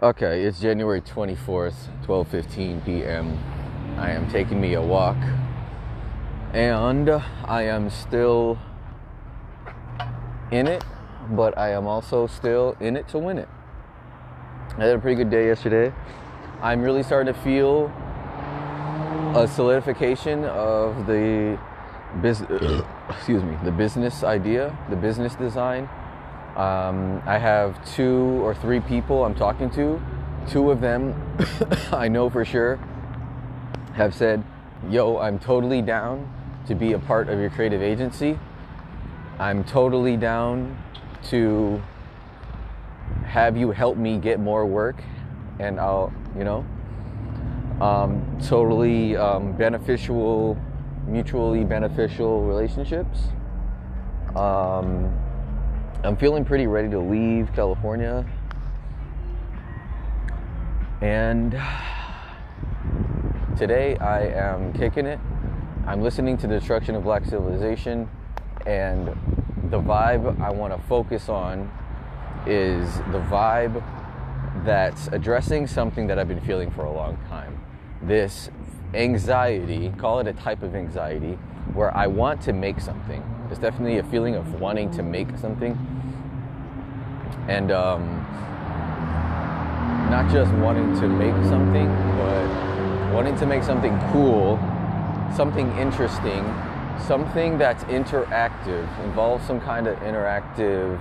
Okay, it's January 24th, 12:15 p.m. I am taking me a walk, and I am still in it, but I am also still in it to win it. I had a pretty good day yesterday. I'm really starting to feel a solidification of the the business idea, the business design. I have 2 or 3 people I'm talking to. 2 of them I know for sure have said, yo, I'm totally down to be a part of your creative agency. I'm totally down to have you help me get more work, and I'll, totally beneficial, mutually beneficial relationships. I'm feeling pretty ready to leave California, and today I am kicking it. I'm listening to The Destruction of Black Civilization, and the vibe I want to focus on is the vibe that's addressing something that I've been feeling for a long time. This anxiety, call it a type of anxiety, where I want to make something. It's definitely a feeling of wanting to make something, and not just wanting to make something, but wanting to make something cool, something interesting, something that's interactive, involves some kind of interactive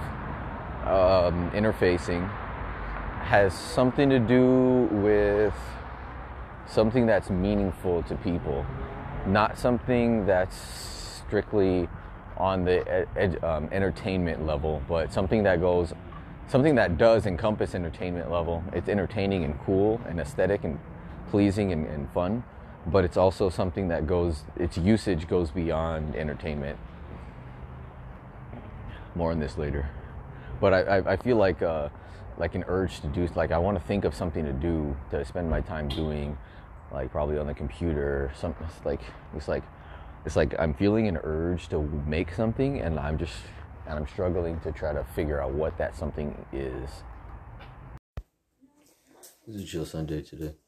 interfacing, has something to do with something that's meaningful to people, not something that's strictly on the entertainment level, but something that does encompass entertainment level. It's entertaining and cool and aesthetic and pleasing and fun, but it's also something that its usage goes beyond entertainment. More on this later. But I feel like an urge to do, I want to think of something to do, to spend my time doing, probably on the computer, I'm feeling an urge to make something, and I'm struggling to try to figure out what that something is. This is a chill Sunday today.